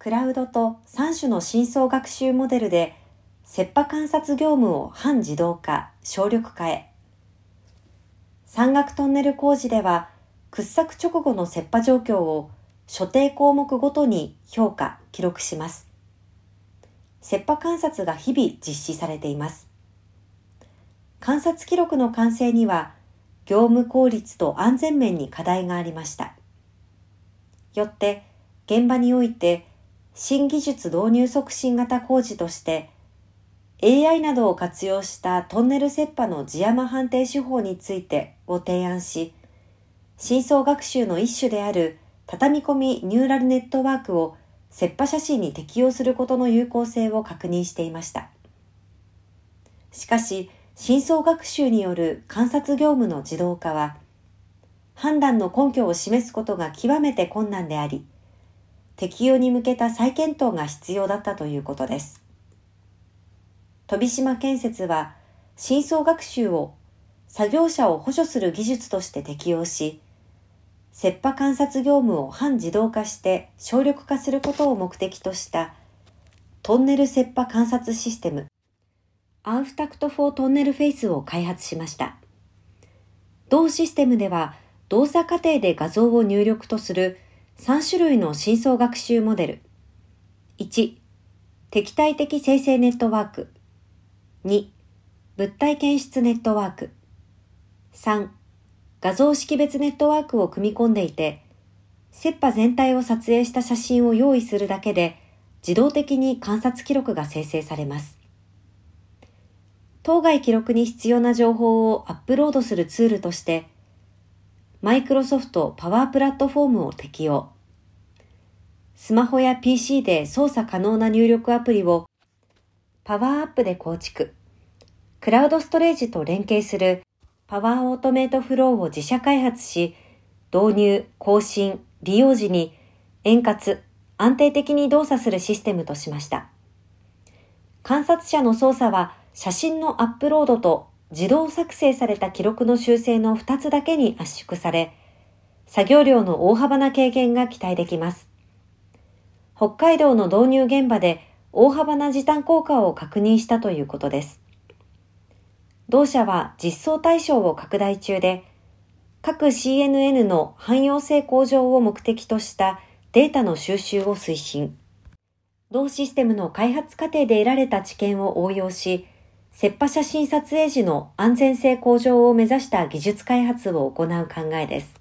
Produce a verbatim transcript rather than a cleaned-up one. クラウドとさん種の深層学習モデルで切羽観察業務を半自動化・省力化へ。山岳トンネル工事では、掘削直後の切羽状況を所定項目ごとに評価・記録します。切羽観察が日々実施されています。観察記録の完成には、業務効率と安全面に課題がありました。よって、現場において、新技術導入促進型工事として、エーアイ などを活用したトンネル切羽の地山判定手法についてを提案し、深層学習の一種である畳み込みニューラルネットワークを切羽写真に適用することの有効性を確認していました。しかし、深層学習による観察業務の自動化は、判断の根拠を示すことが極めて困難であり、適用に向けた再検討が必要だったということです。飛島建設は、深層学習を作業者を補助する技術として適用し、切羽観察業務を半自動化して省力化することを目的とした、トンネル切羽観察システム、アウフタクトフォートンネルフェイスを開発しました。同システムでは、動作過程で画像を入力とするさん種類の深層学習モデル。いち. 敵対的生成ネットワーク。に. 物体検出ネットワーク。さん. 画像識別ネットワークを組み込んでいて、切羽全体を撮影した写真を用意するだけで、自動的に観察記録が生成されます。当該記録に必要な情報をアップロードするツールとして、マイクロソフトパワープラットフォームを適用。スマホや ピーシー で操作可能な入力アプリをパワーアップで構築。クラウドストレージと連携するパワーオートメイトフローを自社開発し、導入、更新、利用時に円滑、安定的に動作するシステムとしました。観察者の操作は、写真のアップロードと自動作成された記録の修正のふたつだけに圧縮され、作業量の大幅な軽減が期待できます。北海道の導入現場で大幅な時短効果を確認したということです。同社は実装対象を拡大中で、各 シーエヌエヌ の汎用性向上を目的としたデータの収集を推進。同システムの開発過程で得られた知見を応用し、切羽写真撮影時の安全性向上を目指した技術開発を行う考えです。